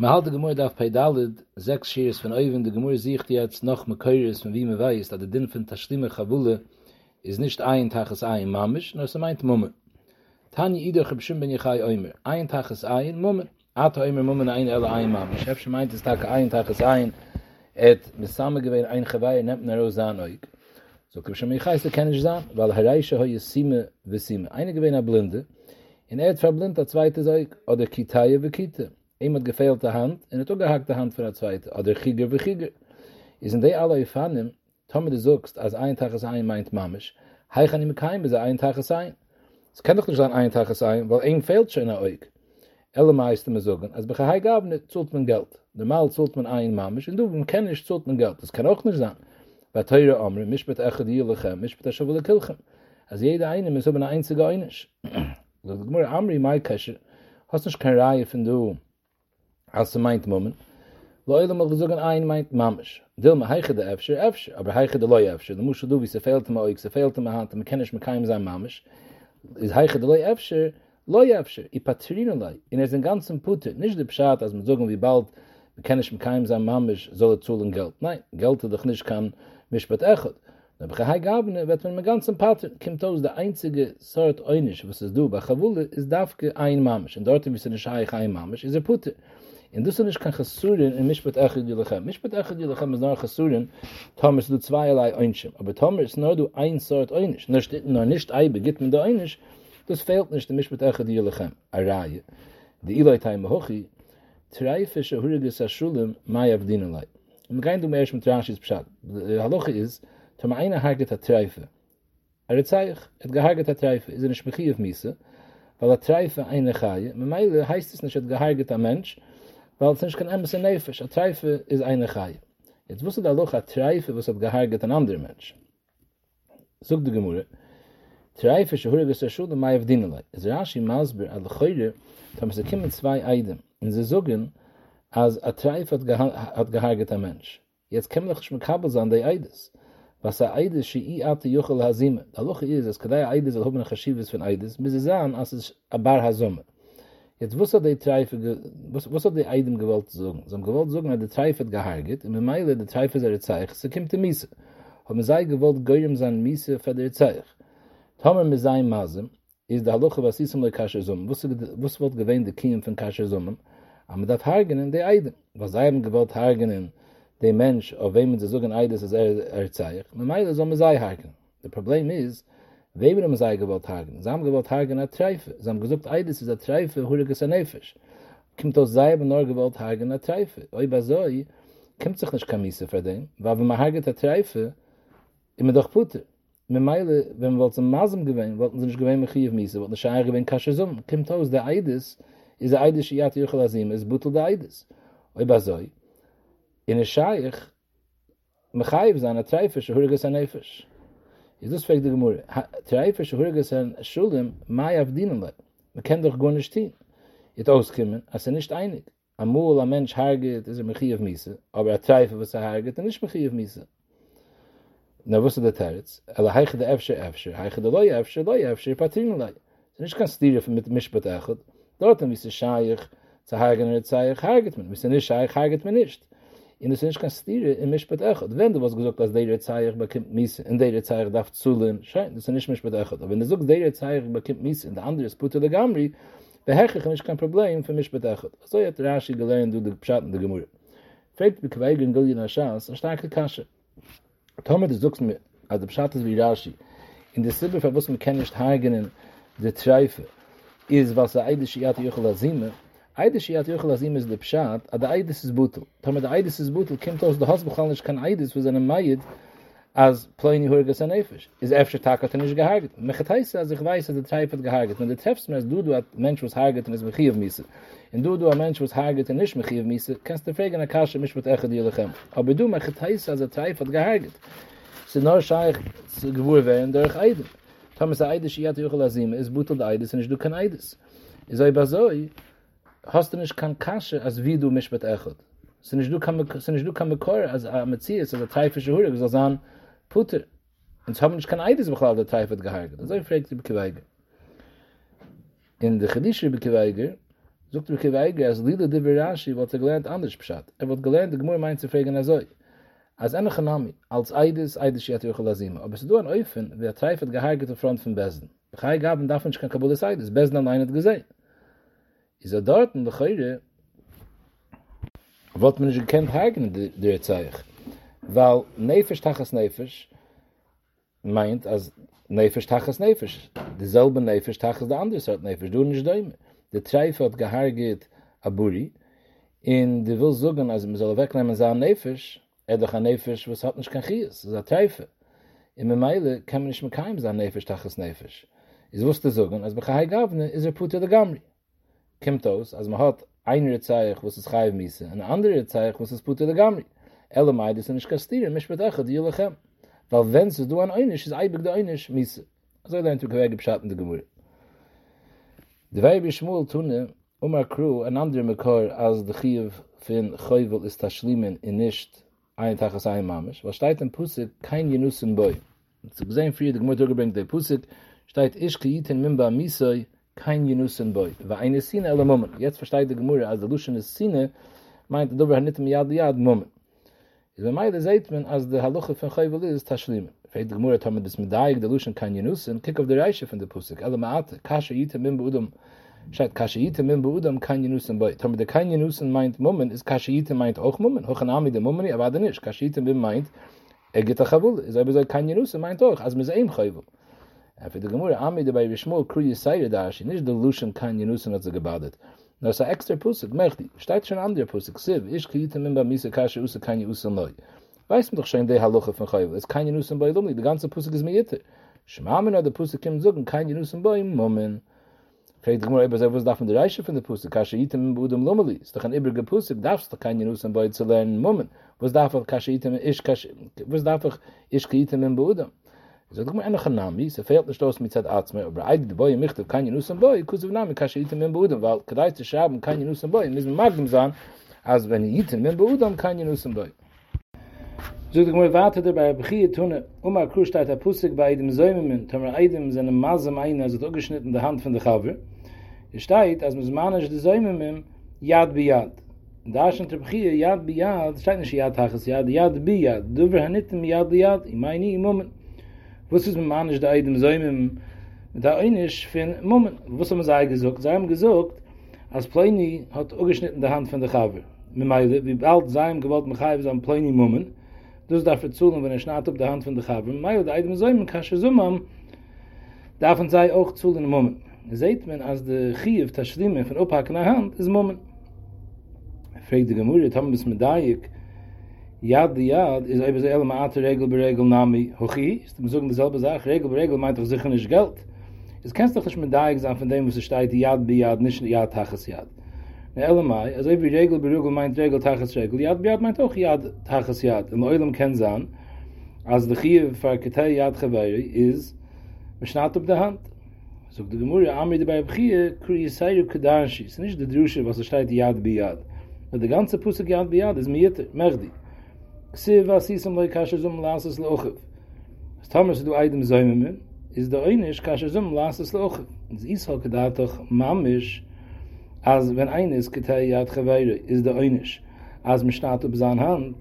Mahal de Gemur daf Peidalid, 6 Shirs von Oven, de Gemur sieht jetzt noch Mekeiris, von wie man weiß, dass der Din von Tashlime Chabule ist nicht ein Tages ein Mamisch, nur es meint Mumme. Tani Ider Chibshim ben Yechai Oimer, ein Tages ein Mumme, Ata Oimer Mumme ein Ela ein Mamisch. Hefsch meint es Tag ein Tages ein, et Messame gewähnt ein Chavai, nehmt na Rozan oig. So Chibshim ben Yechai ist kann ich sagen, weil Haraisha hoi ist Sime ve Sime. Eine gewähnt a Blinde, in hat verblind der Zweite Zeug, oder Kitaie ve Kitaie. Einmal gefehlte Hand, und hat auch gehackte Hand von der Zweite, oder Chiger wie Chiger. Ist in der Alloi Fannim, Tommy, du sagst, als ein Tag ist ein, meint Mamisch, hei kann ich mir kein, bis ein Tag ist ein. Es kann doch nicht sein, ein Tag ist ein, weil ein fehlt schon in der Oik. Alle meisten mir sagen, als bei Chai gab nicht, zult man Geld. Normal zult man ein Mamisch, und du, man kann nicht, zult man Geld. Das kann auch nicht sein. Bei Teure Amri, mischbet Echad Yilachem, mischbet Ashavule Kilchem. Also jeder eine, mir so ein einziger Einisch. So, du mir Amri, mein Keshe, hast nicht keine Reihe von du, als er meint Mummen, Leute mal gezogen ein meint Mamisch. Dilma heiche de Efsche, Efsche, aber heiche de Loi Efsche. Da musst du, wie sie fehlte mir euch, sie fehlte mir Hand, man kann nicht mit keinem sein Mamisch. Ist heiche de Loi Efsche, Loi Efsche, I Patrino Loi. In den ganzen Putte, nicht der Pschat, als man sagen, wie bald, man kann nicht mit keinem sein Mamisch, soll er zuhlen Geld. Nein, Geld, das nicht kann, mich mit Echot. Da bei Chai Gabene, wird man mit ganzen Pater, kommt aus der einzige Sort Einisch, was es du, bei Chavule, ist dafke ein Mamisch. Und dort, wie sie nicht heich ein Mamisch, ist er Putte. In du nicht kein Chassurin in Mishpat Echad Yilachem. Mishpat Echad Yilachem ist nur Chassurin, Thomas du zweierlei Einschim. Aber Thomas nur du ein Sort Einisch. Nur nicht ein begibt man da Einisch, das fehlt nicht in Mishpat Echad Yilachem. A Reihe. Die Ilaitai Mahochi, drei Fische Huriges Aschulim, Mai Avdinolai. Und kein du mehr ist mit Rashi's Pschat. Die Halache ist, Toma einer haget hat Treife. Rezeich, et gehaget hat Treife, ist eine Schmechiev Miese, weil hat Treife eine Chaie. Mit Meile heißt es nicht, et gehaget am Mensch, weil es nicht kein Emes in Nefesh, a Treife ist eine Chai. Jetzt wusste der Loch, a Treife, was hat gehargert an anderer Mensch. Sog die Gemurre, Treife, schehurre, geseschu, dem Mai Avdinolai. Es Rashi Masber, al Choyre, tam se kimmen zwei Eidem, und sie sagen, als a Treife hat gehargert an Mensch. Jetzt kämen doch Schmekabels an die Eides. Was a Eides, schei ate Jochel Hazime. Der Loch ist, als kadei Eides, al hobben a Chashivis von Eides, bis sie sahen, als es a Bar Hazomer. Jetzt was hat die Treife, was hat die Eidem gewollt zu sagen? Sie haben gewollt zu sagen, dass die Treife hat gehargert, und mit Meile die Treife ist der Zeich, sie kommt die Miese. Haben sie gewollt, geirem sein Miese für der Zeich. Tomer mit seinem Masem, ist der Halloche, was ist um der Kasher Summen, was wird gewähnt der Kiem von Kasher Summen, aber man darf hargenen die Eidem. Was sie haben gewollt hargenen, der Mensch, auf wem sie sagen, Eides ist der Zeich, mit Meile soll man sie hargenen. Das Problem ist, wem haben sie gewollt hagen? Sie haben gewollt hagen a Treife. Sie haben gesagt, Eides ist a Treife, huriges a Nefesh. Kommt aus sei, aber nur gewollt hagen a Treife. Oi, bei so, kommt sich nicht kein Miese für den, weil wenn man hagen a Treife, immer doch Puter. Mit Meile, wenn man wollte zum Masem gewähnen, wollten sie nicht gewähnen mit Chiev Miese, wollten sie nicht gewähnen Kashersum. Kommt aus, der Eides ist a Eides, Shiat Yuchel Azim, ist Butel der Eides. Oi, bei so, in a Shaykh, mechaiv sein a Treife, huriges a Nefesh. Jesus fragt die Gemurre, Treife, schehuriges an Schulem, mai avdinolai. Man kann doch gar nicht hin. Jetzt auskommen, als nicht einig. Amul, ein Mensch hargert, ist mechiev miese, aber Treife, was hargert, nicht mechiev miese. Na, wusste der Territz, alle heiche der Efsche, Efsche, heiche der Loi Efsche, patrinolai. Es nicht kein Stier mit Mishpat Echad. Dort, wie sie scheich, zu hargen oder zeich, hargert man. Wie sie nicht scheich, hargert man nicht. In es nicht kan stiere in Mishpat Echad. Wenn du was gesagt hast, der Zeich bekommt Miese, in der Zeich darf zuhlen, scheint, das ist nicht Mishpat Echad. Aber wenn du sagst, der Zeich bekommt Miese, in der andere ist Puter der Gamri, beherrsch ich nicht kein Problem für Mishpat Echad. So hat Rashi gelernt, du die Pshat in der Gemurre. Fragt mich, weil in Gullian Hashas, eine starke Kasche. Tome, du sagst mir, also Pshat ist wie Rashi, in der Sibbe, für was man kann nicht hagenen, der Treife, ist, was der Eidisch Yad Yochel Azime, Eides Shiat Yochel Azim ist der Pschat, aber der Eides ist Butel. Tome der Eides ist Butel, kommt aus der Hasbuchal nicht kein Eides für seinen Maid, als Pläini Hurgas an Eifisch. Ist Efsche Tag hat nicht gehargert. Mechat heißt, als ich weiß, dass der Treif hat gehargert. Wenn du treffst mir, als du ein Mensch, was hargert und ist Mechiev Miese. Und du ein Mensch, was hargert und nicht Mechiev Miese, kannst du fragen, Akasha, Mishpat Echad Yilachem. Aber du, Mechat heißt, als der Treif hat gehargert. Sie nur scheich zu gewohr werden durch Eides. Tome der Eides Shiat Yochel Azim ist Butel der Eides und nicht du kein Eides. Ist aber so, hast du nicht kein Kasche, als wie du Mishpat Echad. Sind nicht du kann Mekor, als Metzies, als Treifische Hurig, so sagen, Puter. Und so haben nicht kein Eides Bechal, der Treif hat gehargert. So fragt die Bekeweiger. In der Chedische Bekeweiger, Zukt mir keveiges lila de verashi wat gelernt anders pshat. Wat gelernt gemur meint zu fragen azoy. Als eine Chanami, als Eides ja teuchel Azima. Aber es ist nur ein Eufen, wer treifet geheigete Front von Besen. Bechai gaben darf nicht kein Kabulis Eides, Besen allein hat gesehen. Ist dort in der Heure, wird man nicht gekannt heigen, der Zeich. Weil Nefesh Tachas Nefesh meint, als Nefesh Tachas Nefesh. Dieselbe Nefesh Tachas der andere Sort Nefesh, du nicht däume. Der Treif hat geheiget Aburi, und die will sagen, als man soll wegnehmen, sein Nefesh, doch ein Nefesh, was hat nicht kein Chies, das ist ein Treife. In der Meile kann man nicht mehr keinem sein Nefesh, Tachas Nefesh. Ich wusste sogar, als bei Chai Gavne ist Puter der Gamri. Kommt aus, als man hat eine Zeich, was es Chai Miese, eine andere Zeich, was es Puter der Gamri. Alle Meide sind nicht kastieren, mich bedacht, die Julechem. Weil wenn es du an Einisch, ist Eibig der Einisch, Miese. Also dann tue ich Pshat in der Gemüse. Die Weibe Schmuel tunne, Kru, ein anderer Mekor, als der Chiev von Cheuvel ist Tashlimen in nicht ein Tag ist ein Mamisch, weil steht in Pusik kein Genus im Boi. Zu gesehen früher, die Gemüter gebringt der Pusik, steht Ischki Yiten Mimba Misoi, kein Genus im Boi. Weil eine Sine alle Moment. Jetzt versteht die Gemüter, als der Luschen ist Sine, meint der Dober hat nicht im Jad Jad Moment. Wenn man das sagt, als der Halloche von Chayveli ist Tashlimen. Vielleicht die Gemüter hat man das mit Daig, der Luschen kein Genus, und kick auf der Reiche von der Pusik. Alle Maate, Kasha Yiten Mimba Udom, steht Kasha Yiten Mimba Udom, kein Genus im Boi. Wenn der kein Genus meint Moment, ist Kasha Yiten meint auch Moment. Hochanami der Moment, aber der nicht. Kasha Yiten meint, geht der Chavul. Ist aber so kein Genus meint auch, als mit seinem Chayvul. Für die Gemüter, Ami dabei wie Schmuel, Kruye Seire Dashi, nicht der Luschen kein Genus hat sie gebadet. Das ist ein extra Pusik, merkt ihr. Steht schon ein anderer Pusik. Siv, Ischki Yiten Mimba Misa Kasha Usa kein Genus im Boi. Weiß man doch schon, der Halloche von Chayvul. Ist kein Genus im Boi, der ganze Pusik ist mir Yitter. Schmamen oder Pusik im Sogen, kein Genus im Boi, Moment. Fragt die Gemara, was darf man der Reiche von der Pusik? Kasha Yiten Budum Lomeli. Ist doch ein übriger Pusik, darfst du kein Genus im Boi zu lernen, Moment. Was darf ich Kasha Yiten Mimba Budum? So guck mal eine Nami, se fehlt nicht aus mit Zeit Atme, aber eigentlich die Boy möchte kein Genus im Boi, kusen Name Kasha Yiten Mimba Budum, weil gedei zu schaben kein Genus im Boi, müssen Magdum sein, als wenn Yiten Mimba Budum kein Genus im Boi. So guck mal warte dabei begier tunne, Kru steht der Pusik bei dem Säumen, Tamar Eidem seine Masem ein, also doch geschnitten der Hand von der Gabe. Es steht, als musmanisch die Säumen Yad bi Yad. Da sind begier Yad bi Yad, seine Yad Tages Yad, Yad bi Yad, du wir nicht mit Yad Yad, ich meine im Moment. Was ist man nicht da in seinem da einisch für Moment was man sei gesagt seinem gesagt als Pliny hat ungeschnitten der Hand von der Gabe mit meile wie bald sein gewollt man geben sein Pliny Moment das dafür zu wenn schnaht auf der Hand von der Gabe meile da in seinem Kasche Summam davon sei auch zu in Moment seit man als der Khif Tashlim von ophackner Hand ist Moment fragt die Gemüse haben bis mit daik Yad Yad is eben selber maat regel beregel nami hochi ist bezogen dieselbe sag regel beregel meint doch sicher nicht geld es kannst doch nicht mit da exam von dem was steht Yad bi Yad nicht Yad Tages Yad elmai also wie regel beregel meint regel Tages regel Yad bi Yad meint doch Yad Tages Yad und oilem kenzan als de gier verketei Yad gewei is beschnat op de hand so de gemure am mit bei gier kriisai kudanshi ist nicht de drusche was steht Yad bi Yad und de ganze pusse Yad bi Yad is mir merdi Ksiv was is am Kasha zum lases loch. Was Thomas du eidem zäumen, is der einisch Kasha zum lases loch. Es is halt gedacht doch mamisch, als wenn eines geteilt geweide, is der einisch. Als man staht ob zan hand,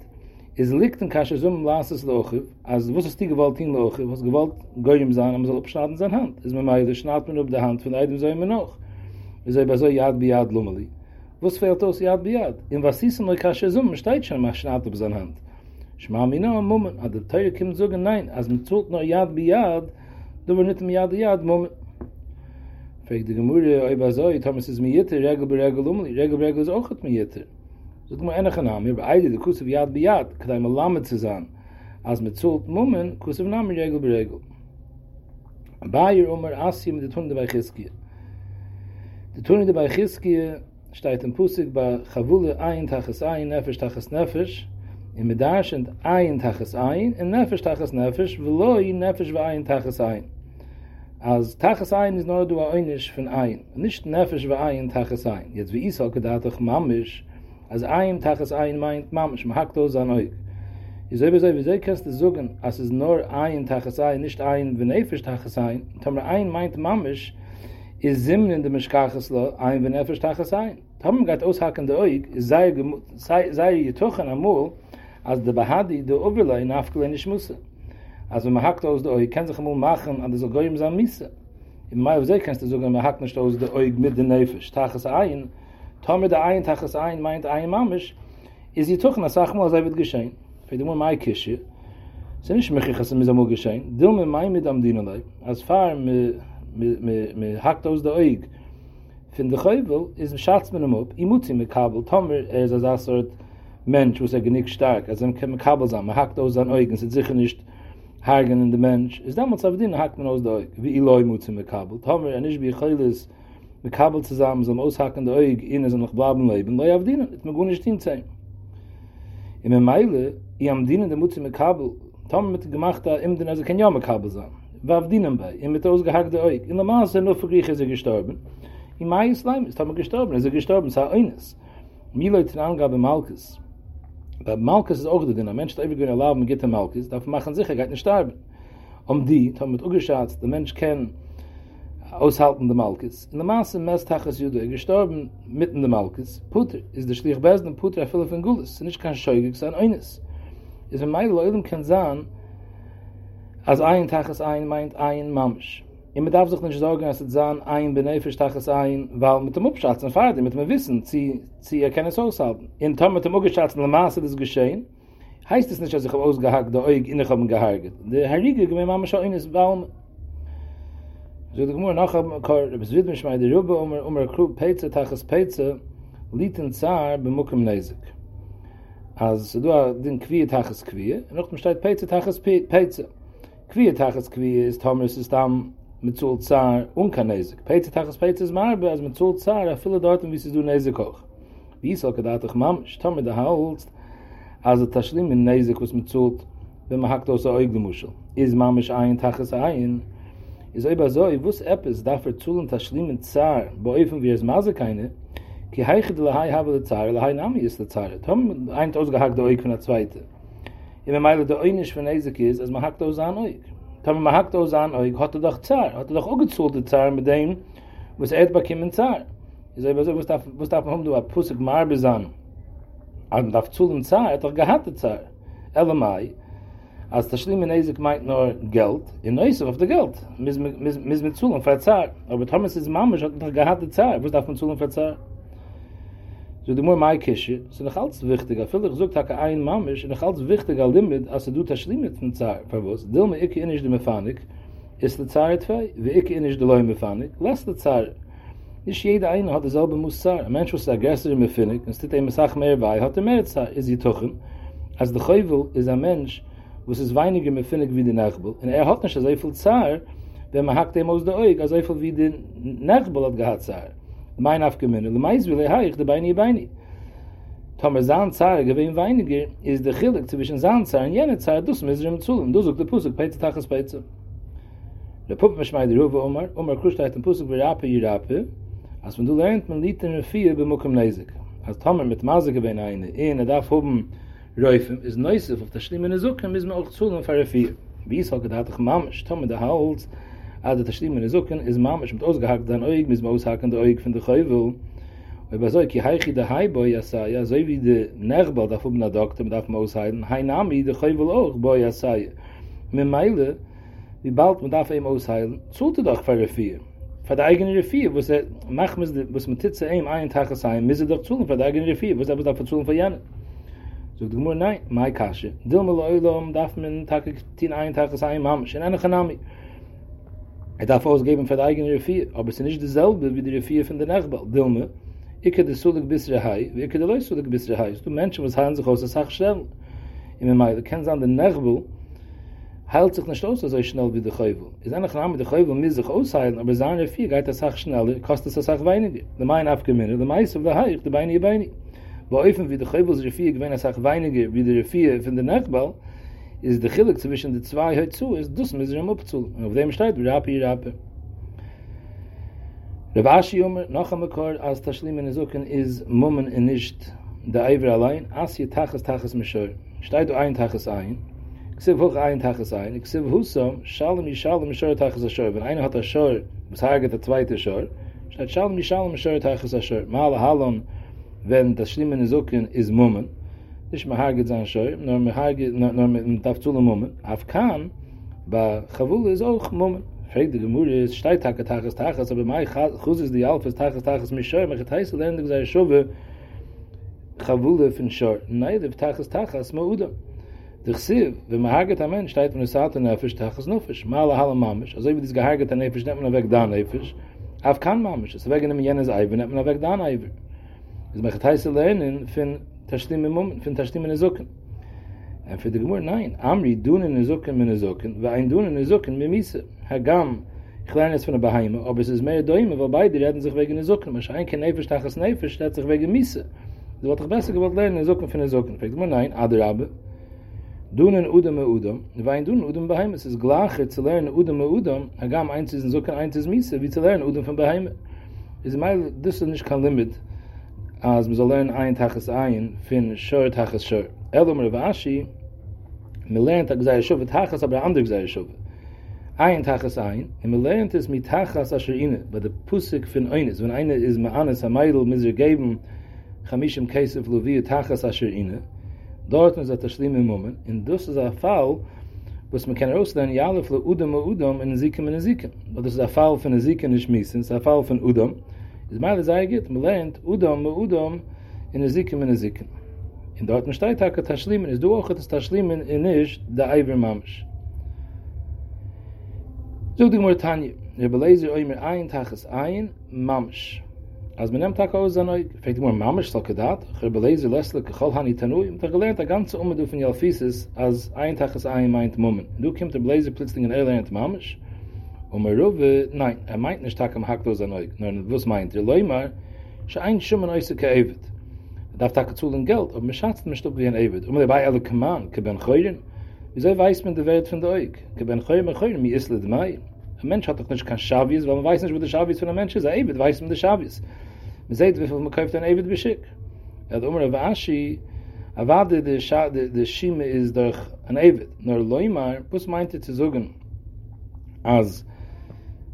is liegt in Kasha zum lases loch, als was ist die gewalt in loch, was gewalt goim zan am soll abschnaden zan hand. Is man mal der schnaht mit ob der hand von eidem zäumen noch. Is aber so Yad bi Yad lumeli. Was fehlt aus Yad bi Yad? In was is am Kasha zum steit schon mal schnaht ob zan hand. Schmamina am Moment, ad der Teure kommt zu sagen, nein, als man zult noch Yad bi Yad, du wirst nicht im Yad Yad Moment. Fragt die Gemüse, oi bazoi, Thomas ist mir jitter, regel bei regel umli, regel bei regel ist auch mit mir jitter. Sog mal eine Name, wir beide, der Kuss auf Yad bi Yad, kann einmal Lamed zu sein. Als man zult Moment, Kuss auf Name, regel bei regel. Bayer Omer Asi mit der Tunde bei Chizkiya. Die Tunde bei Chizkiya steht im Pusik bei Chavule ein, Taches ein, Nefesh, Taches Nefesh, in medash und ein tages ein und nefesh tages nefesh veloy nefesh va ein tages ein als tages ein is nur du einisch von ein nicht nefesh va ein tages ein jetzt wie ich habe da doch mamisch als ein tages ein meint mamisch hakt aus an euch ich selber sei wie sei kannst du sagen als es nur ein tages ein nicht ein nefesh tages ein dann ein meint mamisch is zimn in the mishkachas lo ein benefesh tachas ein. Tamim gat oshaken de oig is zay yitochen amul as de bahadi de overlay nafkele nishmusa. As we mahakt aus de oig, ken sich amul machen an de zogoyim zam misa. In my v'zei kenst du sogar mahakt nicht aus de oig mit de nefesh tachas ein. Tamim de ein tachas ein meint ein mamish is yitochen asachmul as avid geshein. Feidumu mai kishe. So nicht mechichas im zamul geshein. Dilme mai mit am dinolay as far me hakt aus de oig fin de chayvel is schatz mit em up imutzi me kabel tamer is as a sort mensch was nicht stark as em kem kabel zam me hakt aus an oigen sind sicher nicht hagen in de mensch is damals auf den hakt man aus de oig wie iloi mutzi me kabel tamer an is bi khayles me kabel zusammen so aus haken de oig in is noch blaben leben lei auf den it magun nicht din sein in me meile i am din de mutzi me kabel tamer mit gemacht da im den also ken ja me kabel zam Wavdinen bei, ihm mit ausgehackte Oig. In der Maße nur für Griechen ist gestorben. Im Mai Islam ist aber gestorben. Ist gestorben, es war eines. Mir Leute in Angabe Malkus. Bei Malkus ist auch der Dinn. Ein Mensch, der ewig gönne Laben, geht der Malkus, darf machen sicher, geht nicht sterben. Die, haben mit Ugeschatz, der Mensch kann aushalten der Malkus. In der Maße, Mess Tachas Jude, gestorben mitten der Malkus. Puter ist der Schlich Besden, Puter, Fülle von Gules. Nicht kein Scheugig sein, eines. Ist in meinen Leuten kann sein, as ein Tachas ein meint ein Mamsch. Und man darf sich nicht sagen, dass es sein ein Benefesh Tachas ein, weil mit dem Upschalzen fahrt, mit dem Wissen, sie erkennen es aushalten. In Tom mit dem Upschalzen, der Maße des Geschehen, heißt es nicht, dass ich habe ausgehackt, der Oig innig haben gehargert. Der Herrige, gemein Mamsch, auch eines, weil so, ich muss nachher, es wird mich mal der Rübe, Krug, Peize, Tachas Peize, Liten Zar, bemuckem Nezik. Als du den Kwie, Tachas Kwie, und auch dem steht Peize, Tachas Peize. Kwie Tachas Kwie ist, Thomas ist am mit Zul Zar und kein Nezik. Peize Tachas Peize ist Marbe, als mit Zul Zar, er viele dort, wie sie du Nezik auch. Wie soll gedacht, Mamsch, Thomas da holst, also Tashlim in Nezik, was mit Zul, wenn man hakt aus der Oig die Muschel. Ist Mamsch ein, Tachas ein. Ist aber so, ich wusste etwas, dafür Zul und Tashlim in Zar, bei Eufen wie es Maße keine, ki heiche de Lahai habe de Zar, Lahai Nami ist de Zar. Thomas ein ausgehakt der Oig von der Zweite. Im Meile der Oynisch von Ezek ist, als man hakt aus an Oig. Wenn man hakt aus an Oig, hat doch Zar. Hat doch auch gezollte Zar mit dem, was bekommen in Zar. Ich sage, was darf man haben, du hast Pusik Marbe sein. Aber man darf zullen Zar, hat doch gehatte Zar. Elamai, als der Schlimm in Ezek meint nur Geld, in Neusef auf der Geld, müssen wir zullen für Zar. Aber Thomas ist Mammisch, hat doch gehatte Zar. Was darf man zullen für Zar? So the more my kishe, so noch alles wichtiger. Viele gesucht hake ein Mamisch, noch alles wichtiger limit, als du tashlimit von Zar. Verwus, dilme ich inisch de Mefanik, ist de Zar zwei, wie ich inisch de Leu Mefanik, lass de Zar. Nicht jeder eine hat derselbe muss Zar. Ein Mensch, was aggressive Mefanik, und steht ein Messach mehr bei, hat mehr Zar, ist Jitochen. Als de Cheuvel ist ein Mensch, was ist weiniger Mefanik wie de Nachbel, und hat nicht so viel Zar, wenn man hakt ihm aus der Oig, so viel wie de Nachbel hat gehad Zar. Mein afgemene le mais will haich de beini Thomas zan zar gewen weinige is de khilek zwischen zan zar und jene zar dus misrim zu und dus de pusik peiz tages peiz de pump mich mei de rove Omar krustait en pusik wir ape as wenn du lernt man lit in vier be mokem nezik as Thomas mit maze gewen eine da hoben läufen is neuse auf der schlimme zuk müssen wir auch zu und fer vier wie so gedacht mamsch Thomas da holz ad de shlim in zoken is mamish mit ausgehakt dann oig mis ma aushaken der oig von der geuvel aber so ki haychi de hay boy asay ja so wie de nerba da vom na doktor mit auf ma aushalten hay nami de geuvel oog boy asay mit meile wie bald mit auf ma aushalten zu der dag fer vier fer de eigene vier was mach mis was mit titze ein tag sein mis doch zu fer de eigene vier was aber da verzogen fer jan so du mo nein mai kasche dilme loilom darf men tag tin ein tag sein mamish in ana khanami. Er darf ausgeben für die eigene Refir, aber es ist nicht dasselbe wie die Refir von der Nachbar. Dilma, ich kann das Sulik bis Rehai, wie ich kann das Leus Sulik bis Rehai. Es tun Menschen, die heilen sich aus der Sache schnell. Immer mal, wir können sagen, der Nachbar heilt sich nicht aus so schnell wie der Chövel. Es ist einfach nur, der Chövel muss sich ausheilen, aber seine Refir geht der Sache schneller, kostet der Sache weiniger. Der Mein aufgemeiner, der Meis auf der Haich, der Beine, ihr Beine. Bei Eufen, wie der Chövels Refir gewinnt der Sache weiniger, wie der Refir von der Nachbar, is de khilek zwischen de zwei heute zu is dus misrim opzu und auf dem steht wir rapi de washium noch am kor as tashlim in zoken is momen in nicht de ever allein as je tages misher steht ein tages ein ich sehe woch ein tages ein ich sehe husom shalom misher tages show wenn einer hat a show Mishaget der zweite Schor, statt Shalom Mishalom Schor Teiches Asher. Mal Halom, wenn das Schlimme Nezukin ist Mummen, nicht Mishaget sein Schor, nur Mishaget, nur mit Tafzule Mummen. Afkan, bei Chavul ist auch Mummen. Fragt die Gemurre, es steigt Teiches Teiches, aber mein Chuz ist die Alphas Teiches Teiches Mishor, mich hat heiße Lernung sei Schuwe, Chavule von Schor. Nein, der Teiches Teiches Ma'udam. The Chsiv, the Mahagat Amen, steht in the Satan Nefesh, Tachas Nefesh, Mala Hala Mamish. Also if this Gehagat Nefesh, not man weg da Nefesh, Afkan Mamish. It's weg in him Yenes Eiver, not man weg da Eiver. It's mechat heiße Lernen fin Tashlim im Moment, fin Tashlim in Nezuken. And for the Gemur, nein, Amri dunen Nezuken min Nezuken, wa ein dunen Nezuken mimise. Hagam, ich lerne es von der Baheime, aber es ist mehr Doime, weil beide reden sich wegen Nezuken. Masch ein kein Nefesh, Tachas Nefesh, steht sich wegen Miese. So hat ich besser gewollt lernen, Nezuken fin Nezuken. Fragt man, nein, Adarabe, Dunen Udam Udam, weil Dunen Udam Beheim ist gleiche zu lernen Udam Udam, agam eins ist so kein eins ist miese, wie zu lernen Udam von Beheim. Ist mal das nicht kein Limit, als man soll lernen ein Tages ein, fin Shirt Tages Shirt. Elmer Vashi, mir lernt gesagt schon Tages, aber andere gesagt schon. Ein Tages ein, mir lernt es mit Tages Asherine, bei der Pusik von eines, wenn eine ist mir anes Meidl mir geben, Khamishim Kasef Luvi Tages Asherine. Dort is at the shlimme moment, and this is a foul, was man kann rauslernen, Yalef le Udam le Udam in Zikim in Zikim. But this is a foul von Zikim nicht missen, it's a foul von Udam. Is mal as I get, man lernt Udam le Udam in Zikim in Zikim. In dort man steht, haka Tashlimen, is du auch das Tashlimen in ish, da Eiver Mamish. Zog dig mor Tanje, Rebelezer oimer ein Taches ein Mamish. As man nimmt Tag aus, dann fragt man, Mamisch, soll gedat? Ich habe Leser, Leslie, Kachol, Hani, Tanu. Ich habe gelernt, der ganze Umwelt von Jalfises, als ein Tag ist ein meint Moment. Du kommst der Leser plötzlich in Erlernen, Mamisch. Und man ruft, nein, meint nicht Tag am Hacklos an euch. Nein, was meint? Der Leumar, ist ein Schummen euch zu geävet. Er darf Tag zu den Geld, aber man schatzt mich doch wie ein Ewet. Und man dabei alle Kaman, Keben Chören. Wieso weiß man die Welt von euch? Keben Chören, man Chören, mir ist Ledmai. Ein Mensch hat doch nicht kein Schavis, weil man weiß nicht, wo der Schavis von einem Mensch ist. Ein Ewet weiß man der Schavis. Man sieht, wie viel man kauft ein Eivet Beschick. Er hat Umar Vashi, Avade, der Schime ist durch ein Eivet. Nur Leumar, was meint er zu sagen? Als,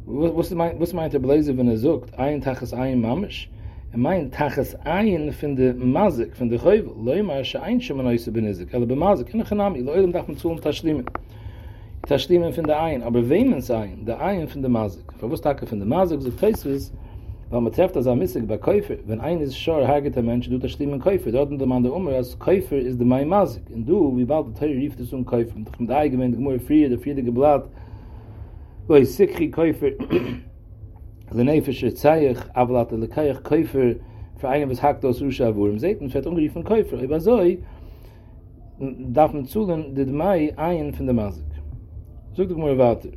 was meint der Bläser, wenn er sagt, ein Tag ist ein Mamisch? Er meint, Tag ist ein von der Masik, von der Chövel. Leumar ist ein Schemanäuse Benizek, also bei Masik. In der Chanami, Leulem darf man zu Tashlimen. Tashlimen von der Ein, aber wem ist ein? Der Ein von der Masik. Verwusst Tage von der Masik, so Faces, weil man trefft das am Missig bei Käufer. Wenn ein ist schor, hageter Mensch, du das Schlimmen Käufer. Dort nimmt man der Umar, als Käufer ist der Mai Masig. Und du, wie bald der Teure rief das Käufer. Und doch mit der Eigewein, der Gmur frier, der friedige Blatt. Wo ist Sikri Käufer? Lenefischer Zeich, Avlat, Lekaiach Käufer, für einen, was hakt aus Rusha, wo seht, man fährt umgeriefen Käufer. Aber so, darf man zuhlen, der Mai ein von der Masig. Sog der Gmur weiter.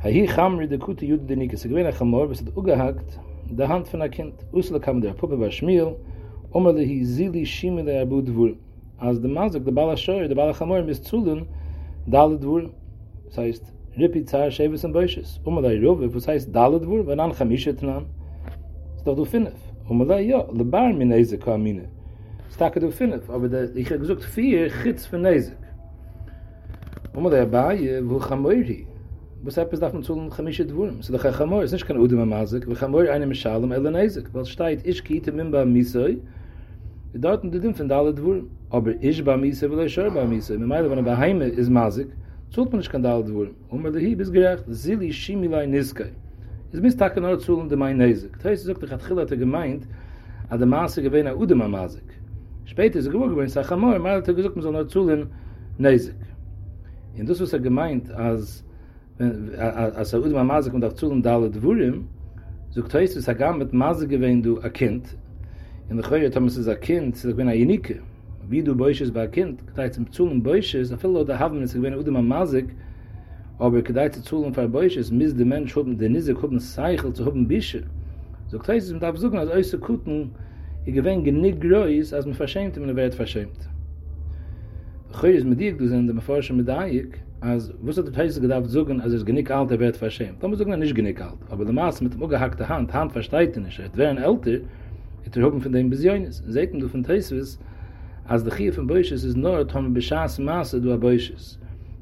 Hahi Chamri, der Kute Jude, der Nikes, der Gewinner Chamor, was hat ugehakt, der Hand von einem Kind, Usla kam der Puppe bei Schmiel, Omerle hi Zili Shime der Abu Dvur. Als der Masuk, der Bala Schor, der Bala Chamor, mis Zulun, Dalet Dvur, das heißt, Ripi Zar, Sheves und Beusches. Omerle Rove, was heißt Dalet Dvur, wenn an Chamische tnan, ist doch du Finnef. Omerle, ja, Lebar min Ezek kam mine. Ist doch du Finnef, aber ich habe gesagt, 4 Chitz von Ezek. Omerle Abaye, wo Chamori, was etwas darf man zu den Chamische Dwurm? So, der Chachamor ist nicht kein Udem am Masik, weil Chamor einem ist Shalom, Elen Eisek, weil es steht, ich kiete min ba Misoi, die dort und die Dünn von Dalet Dwurm. Aber ich ba Misoi, weil ich schor ba Misoi. Mit meiner, wenn er bei Heime ist Masik, zult man nicht kein Dalet Dwurm. Und man dahi, bis gerecht, Zili Shimilai Niskai. Es misst Taken auch zu den Main Eisek. Das heißt, es sagt, der Chachil hat gemeint, an der Masik gewähne Udem am Masik. Später ist gewohnt gewähne, der Chachamor, mal hat gesagt, man soll noch zu den Neisek. Und das ist gemeint, als as a udma mazik und auf zuln dalet vurim so teist es agam mit mazik wenn du a kind in der khoyet hamis es a kind so wenn a unique wie du boyshes ba kind teist zum zuln boyshes a fellow da haben es wenn udma mazik aber teist zuln fer boyshes mis de mensch hoben de nise hoben cycle zu hoben bische so teist mit absuchen als euch zu guten ihr gewen genig groß als man verschämt in der welt verschämt khoyes mit dir du sind der forsch mit daik. Als was hat der Teise gedacht, sagen, als genick alt, wird verschämt. Da muss sagen, nicht genick alt. Aber der Maß mit dem ungehackten Hand versteht ihn nicht. Wären älter, hat hoffen von dem Besionis. Und seht man, du von Teise, als der Chief von Beusches ist nur, haben wir beschaßen Maße, du a Beusches.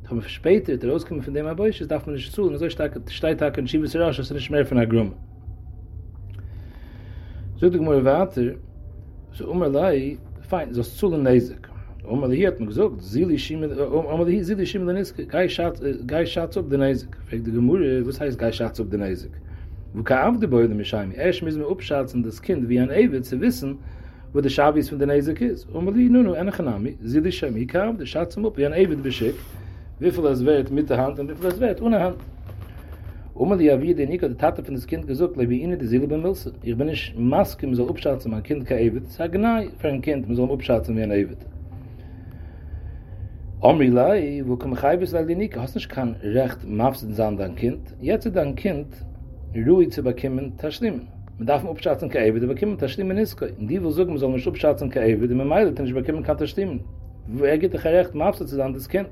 Aber später, der Auskommen von dem Aboisches, darf man nicht zu, und so steht da kein Schiebes raus, das ist nicht mehr von der Grumme. So, du mal weiter, so umerlei, fein, so ist zu und leisig. Umerlei hier hat man gesagt, Zili Schimmel, umerlei, Zili Schimmel, dann ist Gai Schatz ob den Eisig. Fragt die Gemurre, was heißt Gai Schatz ob den Eisig? Wo kann auf die Beide mich heim? Erst müssen wir abschätzen, das Kind wie ein Ewe zu wissen, wo der Schabis von den Eisig ist. Umerlei, nun, eine Chanami, Zili Schimmel, kann auf die Schatz ob, wie ein Ewe beschickt. Wie viel es wird mit der Hand und wie viel es wird ohne Hand. Oma die Avi, die Nico, die Tate von das Kind gesagt, wie ihnen die Silbe Milse. Ich bin nicht Maske, man soll abschätzen, mein Kind kein Ewit. Sag nein, für ein Kind, man soll abschätzen wie ein Ewit. Omri Lai, wo komm ich heibis, weil die Nico, hast nicht kein Recht, mafsen sein dein Kind. Jetzt ist dein Kind ruhig zu bekommen, Tashlimen. Man darf abschätzen kein Ewit, bekommen Tashlimen ist kein. Und die, wo sagen, man soll nicht abschätzen kein Ewit, und man meidet nicht bekommen kann Tashlimen. Gibt kein Recht, mafsen zu sein das Kind.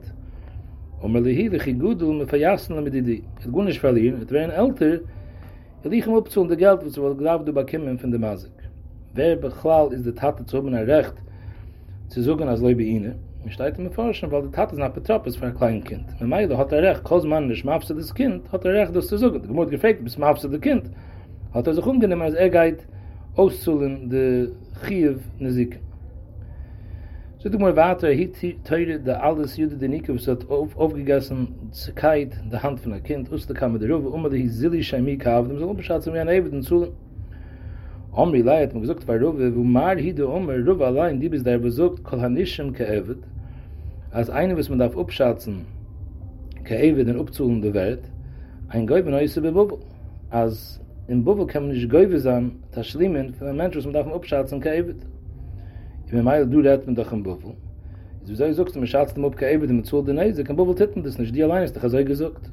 Und wenn ich hier gut und mit Verjassen mit dir, ich kann nicht verlieren, ich wäre ein Älter, ich liege mir auf zu und das Geld, was ich glaube, du bekommst von der Masik. Wer beklau ist der Tate zu haben ein Recht, zu suchen als Leute bei ihnen? Ich stehe mir forschen, weil der Tate ist nach Betrop ist für ein kleines Kind. Mein Meiler hat Recht, kaum man nicht mafst das Kind, hat Recht, das zu suchen. Die Mutter gefragt, bis mafst das Kind, hat sich umgenommen, als geht auszuholen, die Chiev Nesik. So du mal weiter, hier teure der alles Jude, den Nico, was hat aufgegessen, Zekeit, der Hand von der Kind, aus der Kammer der Ruhe, der hieß Zilli Shamika, aber dem soll unbeschatzen, wie ein Ewed und Zuhl. Omri Lai hat man gesagt, bei Ruhe, wo Mar Hide Omer, Ruhe allein, die bis der besucht, Kolhanishim ke Ewed, als eine, was man darf abschatzen, ke Ewed und Upzuhl der Welt, ein Gäuwe neues über Bubel. Als in Bubel kann man nicht Gäuwe sein, Tashlimen, für ein Mensch, was man darf abschatzen, ke Ewed. Wenn man du redt mit dem Buffel. Du sollst auch zum Schatz dem Obkeib dem zu den Eise, kein Buffel titten das nicht, die allein ist, da sei gesagt.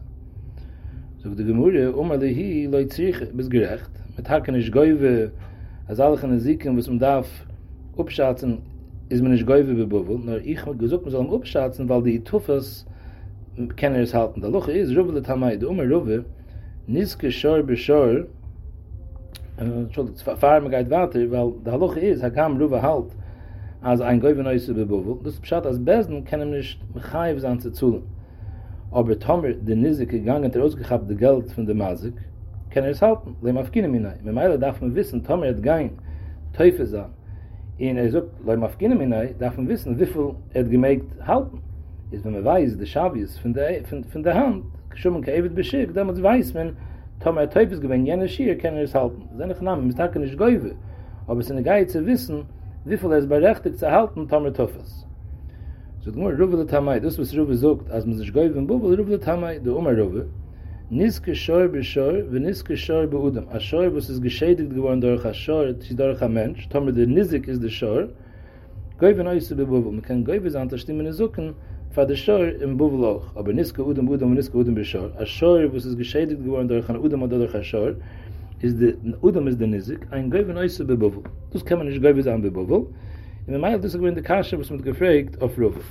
So die Gemüde, alle hier Leute sich bis gerecht, mit haken ich geuwe, als alle können sieken, was man darf abschatzen, ist man nicht geuwe bei Buffel, nur ich habe gesagt, man soll abschatzen, weil die Tuffes können es halten. Der Loch ist, Rubbele Tamay, der Rubbele, niske Schor beschor, Farmigkeit weiter, weil der Loch ist, hakam Rubbele halt, als ein Gäuwe Neues über Bubel, das bescheid, als Besen kann ihm nicht Chaiv sein zu zuhlen. Aber Tomer, der Nizik gegangen, der ausgehabt, der Geld von der Masik, kann es halten, lehm afginem hinein. Mit Meile darf man wissen, Tomer hat gein, Teufel sein. Und sagt, lehm afginem hinein, darf man wissen, wie viel gemägt halten. Jetzt, wenn man weiß, der Schavius von der Hand, schon man kein Ewed beschickt, damals weiß man, Tomer hat Teufel gewinnt, jene Schier kann es halten. Das ist nicht Name, man kann nicht Gäuwe. Aber es ist eine Geiz zu wissen, wie viel es berechtigt zu halten, Tomer Tuffes. So, nur Rubbele Tamay, das was Rubbele sagt, als man sich geuwe im Bubel, Rubbele Tamay, der Oma Rubbele, niske Schor be Schor, und niske Schor be Udam. A Schor, was ist geschädigt geworden durch a Schor, durch a Mensch, Tomer der Nizik ist der Schor, geuwe neu zu be Bubel. Man kann geuwe sein, dass die Menschen suchen, für der Schor im Bubel auch. Aber niske Udam, Udam, niske Udam be Schor. A Schor, was ist geschädigt geworden durch a Udam oder durch a Schor, is the Udam is the Nizik, ein Gäuwe Neuse bei Bubel. Das kann man nicht Gäuwe sein bei Bubel. In der Meile hat das gewinnt der Kasche, was man gefragt auf Rubbel.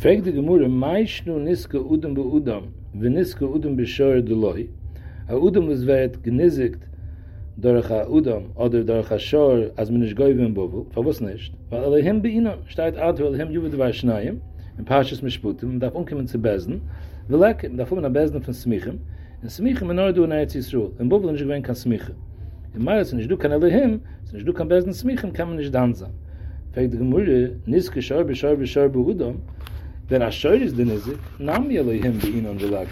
Fragt die Gemurre, Meishnu niske Udam bei Udam, wenn niske Udam bei Schor de Loi. A Udam ist wird genizigt durch a Udam oder durch a Schor, als man nicht Gäuwe in Bubel. Verwas nicht? Weil Elohim bei Ihnen steht Atu, Elohim Juwe Dvar Schneim, in Parshas Mishputim, man darf umkommen zu Besen, man darf umkommen zu Besen von Smichem, in Smiche menor du in Eretz Yisroel. In Bubel nicht gewinnt kann Smiche. In Meile, wenn ich du kann Elohim, wenn ich du kann Besen Smiche, kann man nicht dann sein. Fragt die Gemülle, niske Schor, b'Schor, b'Schor, b'Udam, denn als Schor ist der Nizik, nahm Elohim bei ihnen und der Lager.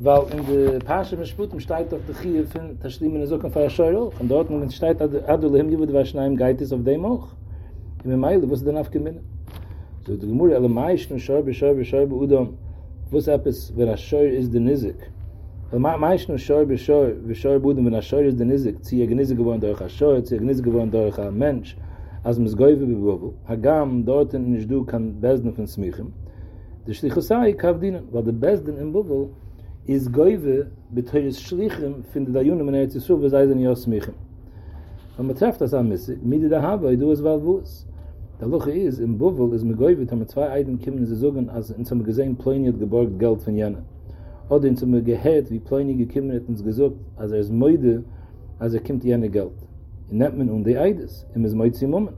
Weil in der Pasche Mishputim steigt auf der Chiyah von Tashlimen Nezukan von Schor auch. Und dort steigt Ad Elohim, Yivud Vashnaim, Gaitis auf dem auch. In Meile, was ist denn aufgemein? So die Gemülle, alle meisten Schor, b'Schor, b'Schor, b'Udam, was ist, wenn als Schor ist der Nizik. Weil meistens Schor bei Schor, bei Schor Budem, wenn Schor ist der Nizik, ziehe Nizik geworden durch Schor, ziehe Nizik geworden durch ein Mensch, als man es Gäuwe bei Bubel, Hagam dort in Nishdu kann Besden von Smichem, der Schlichusai kann dienen, weil der Besden in Bubel ist Gäuwe bei Teures Schlichem, findet der Junem in Eretz Yisroel, was heißt in Jos Smichem. Wenn man trefft das am Missig, Midi da Havai, du es war wuss. Der Luche ist, in Bubel ist mit Gäuwe, da man zwei Eiden kommen, sie sagen, als in zum Gesehen Pläne hat geborgt Geld von Jena. Oder in zum Gehört, wie Pläne gekommen hat uns gesagt, als ist Möde, als kommt jene Geld. In nennt man die Eides, im ist Möde sie Mommen.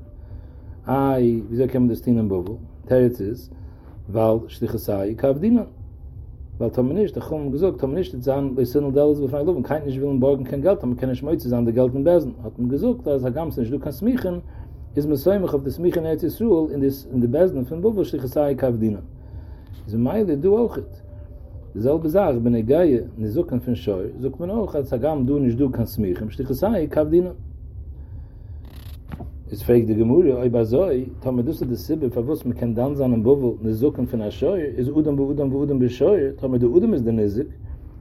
Ei, wieso kann man das tun in Bubel? Territz ist, weil Schlichasai Kavdina. Weil Tamanisch, der Chum gesagt, Tamanisch, die sagen, bei Sinnel Dallas, wir fragen, loben, kein nicht will und borgen kein Geld, aber kann nicht mehr zusammen, der Geld in Besen. Hat man gesagt, als Hagamsen, ich du kannst michen, ist man so auf das Michen Erz Yisrael in der Besen von Bubel, Schlichasai Kavdina. So Meile, du auch it. Selbe Sache, wenn ich gehe, nicht so kann von Scheu, sagt man auch, als Hagam, du nicht du kannst michen, Schlichasai Kavdina. Es fragt die Gemüse, ob er so, Tome Dusse des Sibbe, verwusst, man kann dann seinen Bubel nicht suchen von der Scheuer, ist Udam, Udam, Bescheuer, Tome der Udam ist der Nisik,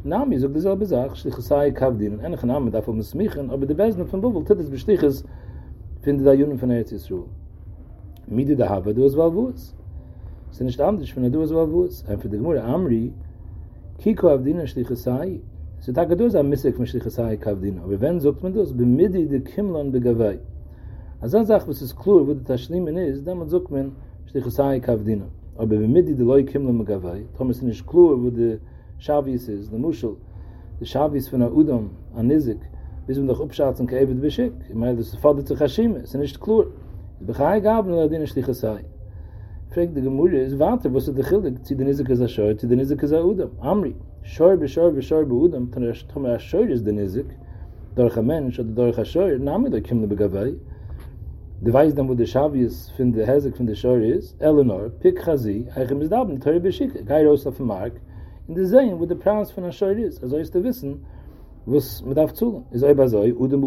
Nami, sagt dieselbe Sache, Schlichasai Kavdin, ein Name darf man smichen, aber der Besen von Bubel, das ist Bestiches, findet der Jungen von Erz Yisroel. Mide da habe, du es war wuss. Es ist nicht anders, wenn du es war wuss. Ein für die Gemüse, Amri, Kiko Avdina, Schlichasai, es ist auch du, ein Misik von Schlichasai Kavdin, aber wenn sagt man das, bemidi de Kimlon begawai. Als er sagt, was ist klar, wo der Taschlimen ist, damit sagt man, Schlichasai Kavdina. Aber wenn mit die Leute kommen, Megawai, dann ist nicht klar, wo der Schavis ist, der Muschel, der Schavis von der Udam, an Nizik, bis man doch abschätzen kann, Ebed Bishik. Ich meine, das ist Vater zu Hashim, es ist nicht klar. Die Bechai gaben, und dann ist Schlichasai. Fragt die Gemüse, es warte, wo ist der Chilik, zieh den Nizik ist der Schor, zieh den Nizik ist der Udam. Amri, Schor, bei Udam, dann ist der Schor ist der Nizik, durch ein Mensch oder durch ein Schor, Name, da kommen Megawai. The weiß dann, wo der Schavius von der Hesek von der Schor ist, Eleanor, Pik Chazi, Eichem ist da, mit Teure Beschicke, Gai raus auf den Markt, und die sehen, wo der Preis von der Schor ist. Also ist der Wissen, was man darf zuhören. Ist euch bei so, Udem,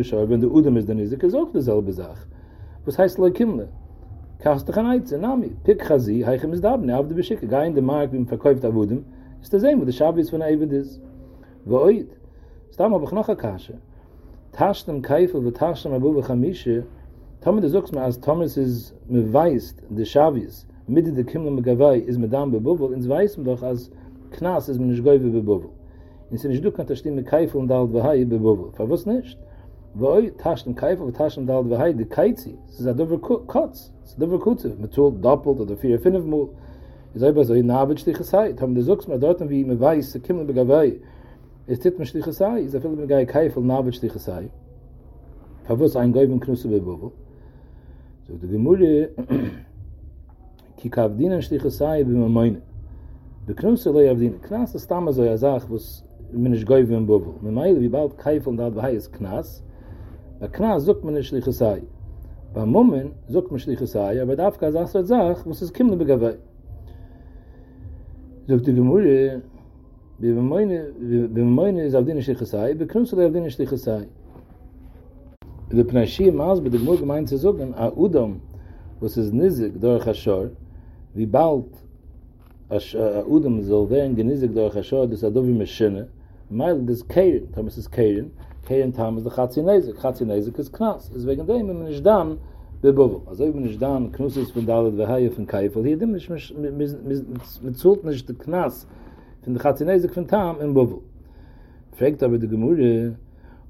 Beschor, wenn der Udem ist, dann ist es auch dieselbe Sache. Was heißt Leukimle? Kastach an Eize, Nami, Pik Chazi, Eichem ist da, auf der Beschicke, Gai in den Markt, wie man verkauft auf Udem, ist der sehen, wo der Schavius von der Ebed ist. Wo euch? Ist da, aber ich noch eine Kasche. Taschtem Kaifel, wo Taschtem Abu Chamische, Thomas de Zuxma, als Thomas is meweist, de Shavis, mitte de Kimla Megawai is medam bebubel, ins weiß man doch, als Knas is menischgeuwe bebubel. Ins nicht du kannst das Stimme Kaifel und Dalt Wahai bebubel. Verwusst nicht? Woi, Taschen Kaifel, Taschen Dalt Wahai, de Kaizi, es ist a dover Kotz, es ist a dover Kutze, mit Zoll doppelt oder 4-5 Mal. Es ist aber so, in Nabitsch dich es sei. Thomas de Zuxma, dort wie meweist, de Kimla Megawai, es tit mich dich es sei, es ist a viel Megai Kaifel, Nabitsch dich es sei. Verwusst ein Geuwe und Knusse bebubel. So the Gemurre Kikavdina Schlichasai bima meine. The Knusselei Avdina. Knas ist damals so ja sag, was man ist geuwe im Bubel. Mit Meile, wie bald Kaifel und Dad Wahai ist Knas. Bei Knas sucht man Schlichasai. Bei Mummen sucht man Schlichasai, aber der Afka sagt, was ist Kimle Begawai. So the Gemurre bima meine ist Avdina Schlichasai, bei Knusselei Avdina Schlichasai. The Pnashia Maas bei der Gmur gemeint zu sagen, a Udam, was ist Nizik durch Hashor, wie bald a Udam soll werden genizik durch Hashor, das Adovi Meshine, weil das Keirin, Thomas ist Keirin, Keirin Thomas, der Chatzinezik ist Knas, ist wegen dem, wenn man nicht dann bebovel. Also wenn man nicht dann Knusses von Dalet Vahaya von Kaifel, hier dem nicht, mit Zult nicht der Knas, von der Chatzinezik von Tam in Bovel. Fragt aber die Gemurre,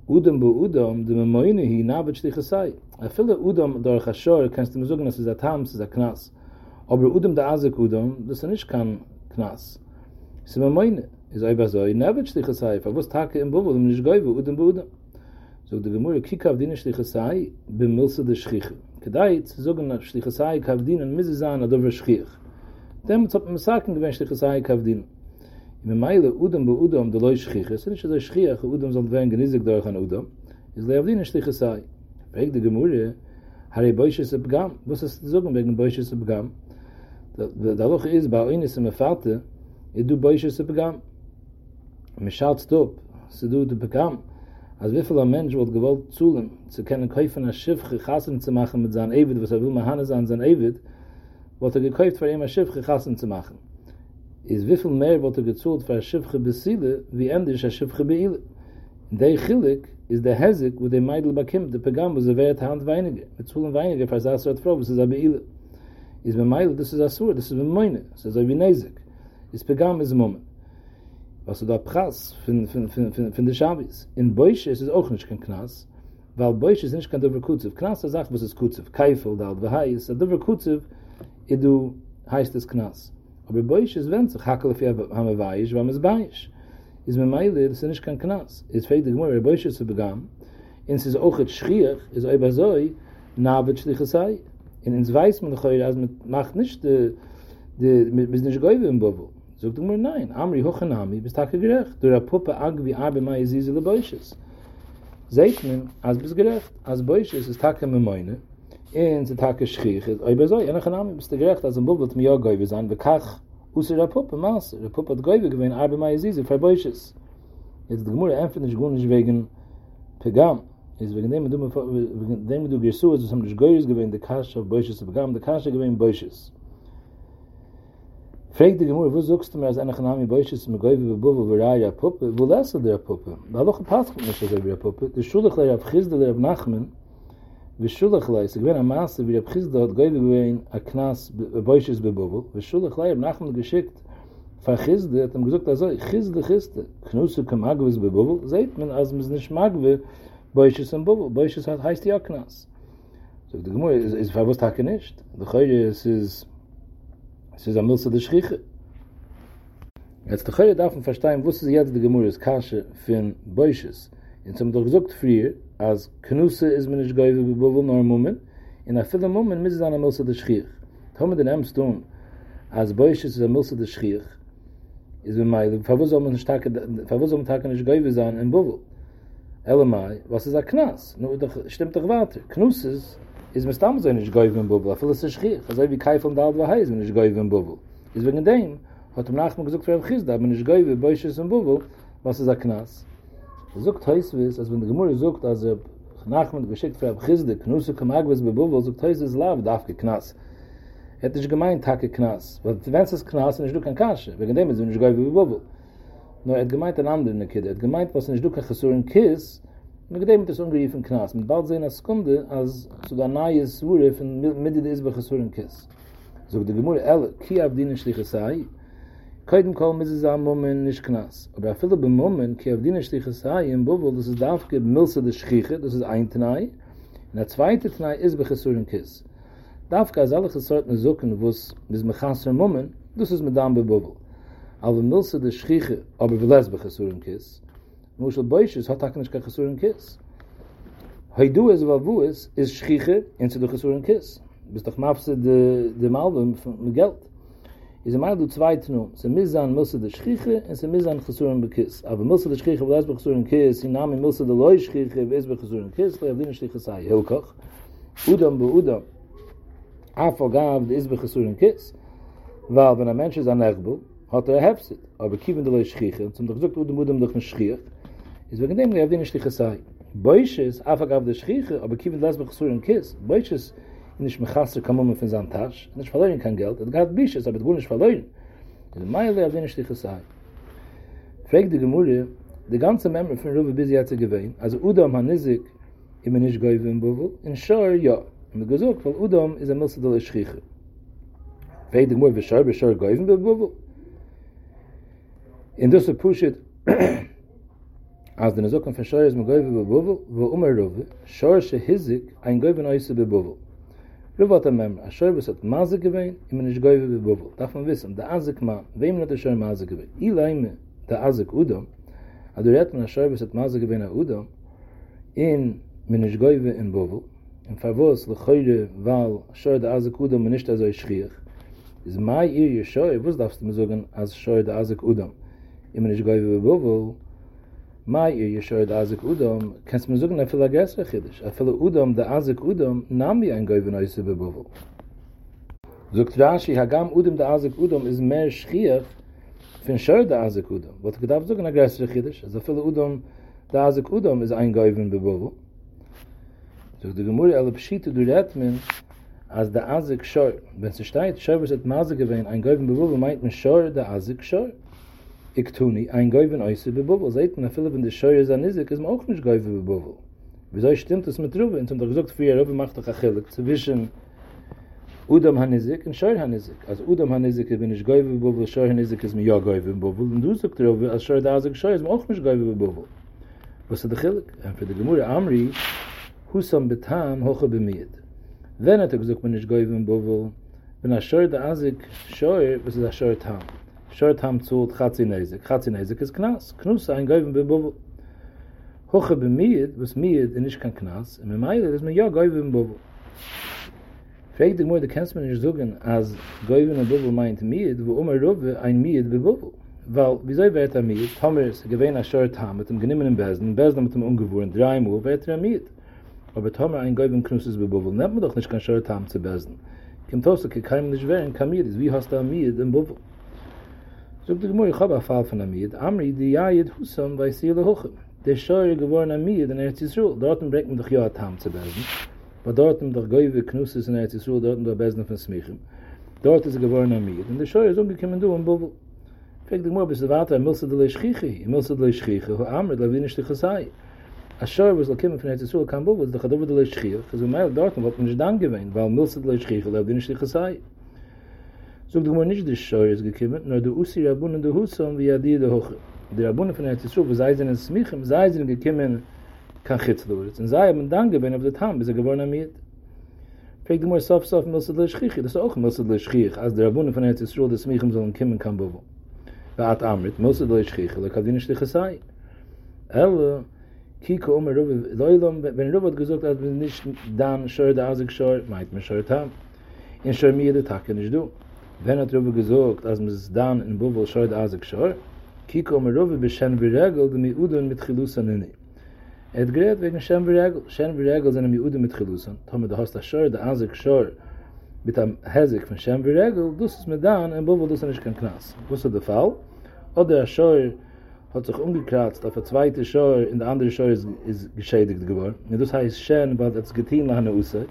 Udam bo Udam, de Memoine hi nabitsch dich es sei. A viele Udam durch Hashor, kannst du mir sagen, dass es a Tam, es ist a Knas. Aber Udam da Azek Udam, das ist nicht kein Knas. Es ist Memoine. Es ist einfach so, nabitsch dich es sei. Verwusst Tage im Bubel, um nicht geuwe, Udam bo Udam. So die Gemurre, kik avdine dich es sei, bemilse de Schich. Gedeit, sagen, dich es sei, kavdine, misesan, adover Schich. Dem hat man sagen, gewinnt dich es sei, kavdine. Im Meile Udam be Udam de Leu Schich, es ist nicht so Schich, Udam soll werden genizik durch an Udam, ist Leavdine Schlichasai. Weg der Gemurre, Harei Boishes Abgam, was ist zu sagen wegen Boishes Abgam? Der Loch ist, bei Oines im Vater, du Boishes Abgam. Man schaut es top, sie du Abgam, als wie viel ein Mensch wird gewollt zuhlen, zu können kaufen ein Schiff, Chassan zu machen mit seinem Eivet, was will man Hannes an seinem Eivet, wird gekauft für ihm ein Schiff, Chassan zu machen. Is wie viel mehr wird gezahlt für ein Schiffche Besiele, wie endlich ein Schiffche Beile. Der Chilik ist der Hesek, wo der Meidl bekämpft, der Pegam, wo sie wehrt Hand weiniger. Wir zahlen weiniger, für das Asrat Frau, das ist ein Beile. Ist bei Meidl, das ist Asur, das ist bei Moine, das ist wie Nesek. Ist Pegam, ist Momen. Was du da Prass von der Schavis. In Boische ist es auch nicht kein Knas, weil Boische ist nicht kein Dover Kutzev. Knas, der sagt, was ist Kutzev? Kaifel, der Al-Bahai ist ein Dover Kutzev, du heißt es Knas. Aber Boisch ist wenn sich, hakel auf ihr Hamewaisch, warum es Boisch? Ist mit Meile, das ist nicht kein Knast. Ist fähig die Gemüse, Boisch ist zu begann, ins ist auch ein Schriech, ist euch bei so, nabitsch dich es sei. Und ins weiß man doch, als man macht nicht the biznish goyim bavu. Zog number 9. Amri hochanami bistake gerecht. Der puppe agvi abe mai ziz le boishes. Zeitmen as bis gerecht as boishes is take me meine. In the take schich is ay bezoi ana khanami bist gerecht as bubot mi goy bezan bekach us der puppe mas der puppe goy gewen abe mai ziz le boishes. Jetzt der mure empfindig gunish wegen pegam. Is wegen dem du gesuas zum goyes gewen de kash of boishes pegam de kash gewen boishes. Fragt die Gemur, wo suchst du mir als eine Chanami Boishes mit Goyve Bebubu, wo Raya Puppe, wo lässt du der Puppe? Da loch passt mit Mischa der Puppe, der Schulachlei Abchizde der Nachmen, der Schulachlei, sie gewinnt am Maße, wie Abchizde hat Goyve gewinnt, a Knas Boishes Bebubu, der Schulachlei ab Nachmen geschickt, für Chizde, hat ihm gesagt, also, Chizde, Chizde, Knusse kam Agwes Bebubu, seht man, als man es nicht magwe, Boishes und Bebubu, Boishes heißt ja Knas. Sagt die Gemur, ist verwusst hake nicht, doch heute ist es ist am Milz der Schriche. Jetzt der Chöre darf man verstehen, wusste sie jetzt die Gemurres Kasche von Boishes. Und sie haben doch gesagt früher, als Knusse ist man nicht gehäuwe bei Bovel nur ein Moment, in a vielen Moment müssen sie an der Milz der Schriche. Da haben wir den Ems tun, als Boishes ist am Milz der Schriche, ist bei mir, verwus soll man nicht gehäuwe sein in Bovel. Elamai, was ist ein Knas? Nur doch, stimmt doch weiter. Knusse ist, is mit stamms ein geivem bubble a felis schich also wie kai von da war heiß wenn ich geivem bubble is wegen dem hat man nach gesagt für khis da wenn ich geive boishes im bubble was is a knas zukt heiß wie als wenn der gemur zukt als nach mit geschickt für khis de knuse kamagwas bubble zukt heiß is lav darf geknas hätte ich gemeint hake knas weil wenn es knas und ich du kan kasche wegen dem wenn ich geive bubble no et gemeint an andere kid et gemeint was nicht du kan gesuren kiss. Und gedem mit das ungeriefen Knas, mit bald sehen als Sekunde, als so der nahe Sure von Mitte des Bechasuren Kiss. So die Gemur, El, ki avdine schlichesai, koidem kaum ist es am Moment nicht Knas. Aber viele beim Moment, ki avdine schlichesai, im Bobo, das ist dafke Milse des Schriche, das ist ein Tnei, und der zweite Tnei ist Bechasuren Kiss. Dafke, als alle gesorten Socken, wo es bis Mechasuren Moment, das ist mit Dame Bobo. Aber Milse des Schriche, aber wir lässt Bechasuren Kiss. Mushel Boishes hat nicht kein Chesuren Kiss. Heidu es, weil wo es, ist Schriche, und sie durch Chesuren Kiss. Bis doch mafse dem Album mit Geld. Ist immer du zweit nun, sie misan Milse der Schriche, und sie misan Chesuren Bekiss. Aber Milse der Schriche, weil es bei Chesuren Kiss, sie nahm in Milse der Leu Schriche, weil es bei Chesuren Kiss, weil es bei Chesuren Kiss, Hilkach, Udam bei Udam, Afogab, der ist bei Chesuren Kiss. Weil wenn ein Mensch ist an Erbel, hat hefzit. Aber kiefen der Leu Schriche, und sie haben doch gesagt, Udam, Udam, durch ein Schriech, is wegen dem gab dine schlichesai boishes afgab de schriche aber kiven las bechsuren kiss boishes in ich machas kommen von sam tasch nicht verloren kein geld und gab bishes aber gut nicht verloren in meile gab dine schlichesai fragt die gemule de ganze member von ruve bis jetzt gewein also udam hanizik im nicht geben bovo in shor ja und gesagt von udam is a masdal schriche fragt die gemule shor geben bovo in das push it as den zoken fashar is magayve bebov ve umerov shor shehizik ein gayven eise bebov ruvatamem ashar besat mazig gevein im nich gayve bebov darf man wissen der azik ma wem not der shor mazig gevein ilaime der azik udom adorat man ashar besat mazig gevein udom in nich gayve in bebov in favos le khoyle val shor der azik udom nich azoy shkhir iz mai ir yeshoy bus darfst man zogen as shor der azik udom im nich gayve bebov mai ihr schuld azik udom kannst mir sagen afel gas khidish afel udom da azik udom nam wie ein geben neuse bebov sagt rashi hagam udom da azik udom is mehr schier fin schuld da azik udom wat gedacht sagen gas khidish az afel udom da azik udom is ein geben bebov sagt der gemur al bshit du ratmen as da azik shor wenn sie steht schwer ist maze gewen ein geben bebov meint man shor da azik shor ik tuni ein geiven eise bebobel seit na filip in de shoyes an is ik is ma och nich geiven bebobel wie soll stimmt das mit drüber und zum gesagt für rüber macht doch achillig zwischen udam hanizik und shoy hanizik also udam hanizik bin ich geiven bebobel shoy hanizik is mir ja geiven bebobel und du sagt rüber as shoy da azik shoy is ma och nich geiven bebobel was da achillig und für de gemur amri husam betam hoche bemid wenn hat gesagt bin ich geiven bebobel wenn as shoy da azik shoy was da shoy tam short ham zu khatzinese is knas knus ein geiven bubble hoche bemiet was miet in ich kan knas in meile das mir ja geiven bubble Fragt die Gemüse, kannst du mir nicht sagen, als Gäuven und Bubel meint Mied, wo Rove ein Mied bebubel. Weil, wieso wird Mied? Thomas gewähnt ein Schörtham mit dem genimmenen Besen mit dem Ungewohren, dreimal wird Mied. Aber Thomas ein Gäuven Knusses bebubel, nennt man doch nicht kein Schörtham zu Besen. Kommt aus, kann nicht werden, kein Mied ist. Wie hast du Mied im Bubel? Sagt die Gemüse, ich habe einen Fall von Mied. Amri, die Jayid Husam, weiß sie alle hoch. Der Scheuer geworden Mied in Erz Yisroel. Dort bringt man doch ja Tam zu Besen. But dort doch Gäuwe Knusses in Erz Yisroel, dort doch Besen von Smichem. Dort ist geworden Mied. Und der Scheuer ist umgekommen durch in Bubel. Fragt dich mal, bist du weiter, milst du die Schieche, ho Amri, da wenig dich sei. Als Scheuer, was kommen von Erz Yisroel, kann Bubel, doch du die Schieche. Also mal dort wird man nicht dann gewähnt, weil milst du die Schieche, da wenig dich sei. Sagt doch mal, nicht der Scheuer ist gekommen, nur der Ussi, Rabun und der Husam, wie Adi der Hoche. Die Rabunen von Erz Yisroel, wo sei sie in Smichem, sei sie gekommen, kann Chitzeluritz. Und sei haben dann gewinnt auf der Tam, bis geworden am Miet. Fragt die Gemara, Sof, Milsad Leschchich, das ist auch Milsad Leschchich, als die Rabunen von Erz Yisroel, die Smichem sollen kommen, kann Bobo. Beat Amrit, Milsad Leschchich, der Kavdinisch Lichasai. Elle, Kiko, Rubi, Leilom, wenn Rubi hat gesagt, als wir nicht dann schor, der Asik schor, meint man schor Tam. In schor Miet, der Tag kann ich du. Wenn hat Rubi gesagt, als wir es dann in Bobo schor, der Asik schor, Kiko Merove beshen Viregel, die Miudon mit Chilusan inne. Gerät wegen Shen Viregel. Shen Viregel sind Miudon mit Chilusan. Tome, du hast das Schor, der Ansik Schor, mit dem Hesik von Shen Viregel, das ist mit Dan, und Bobo, das ist nicht kein Knast. Das ist der Fall. Oder der Schor hat sich umgekratzt, auf der zweite Schor, in der andere Schor ist geschädigt geworden. Und das heißt Shen, weil es getehen lahne Usai,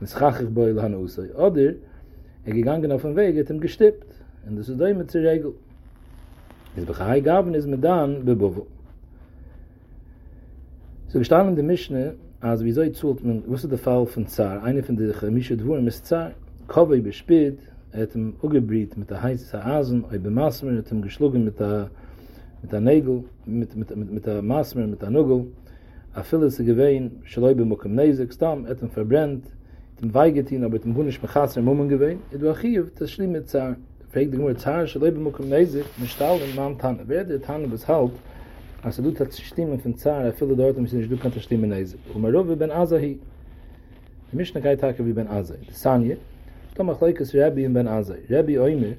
es chachig boi lahne Usai. Oder, gegangen auf den Weg, hat gestippt. Und das ist da mit der Regel. Es begei gaben is mit dann bebovo. So gestanden der Mischne, also wie soll zult man, wusste der Fall von Zar, eine von der chemische Dwurm ist Zar, Kovei bespielt, hat ugebrit mit der heiße Asen, bei Masmer hat geschlagen mit der Nägel, mit der Masmer, mit der Nugel, a vieles gewein, schloi be mokem neizek stam, hat verbrennt, dem weigetin, aber dem Bunisch machas im Moment gewein, edu achiv, das schlimm mit Zar. Fragt die Gemüse, Zahar, Schleib im Mokum Nezik, mit Stahl und Mann Tanne. Wer der Tanne weshalb, als du das Stimmen von Zahar, viele Leute müssen nicht du kannst das Stimmen Nezik. Und Merov wie Ben Azahi, die Mischnagei Tage wie Ben Azahi, die Sanje, Tomach Leikes Rabbi in Ben Azahi. Rabbi Oimer,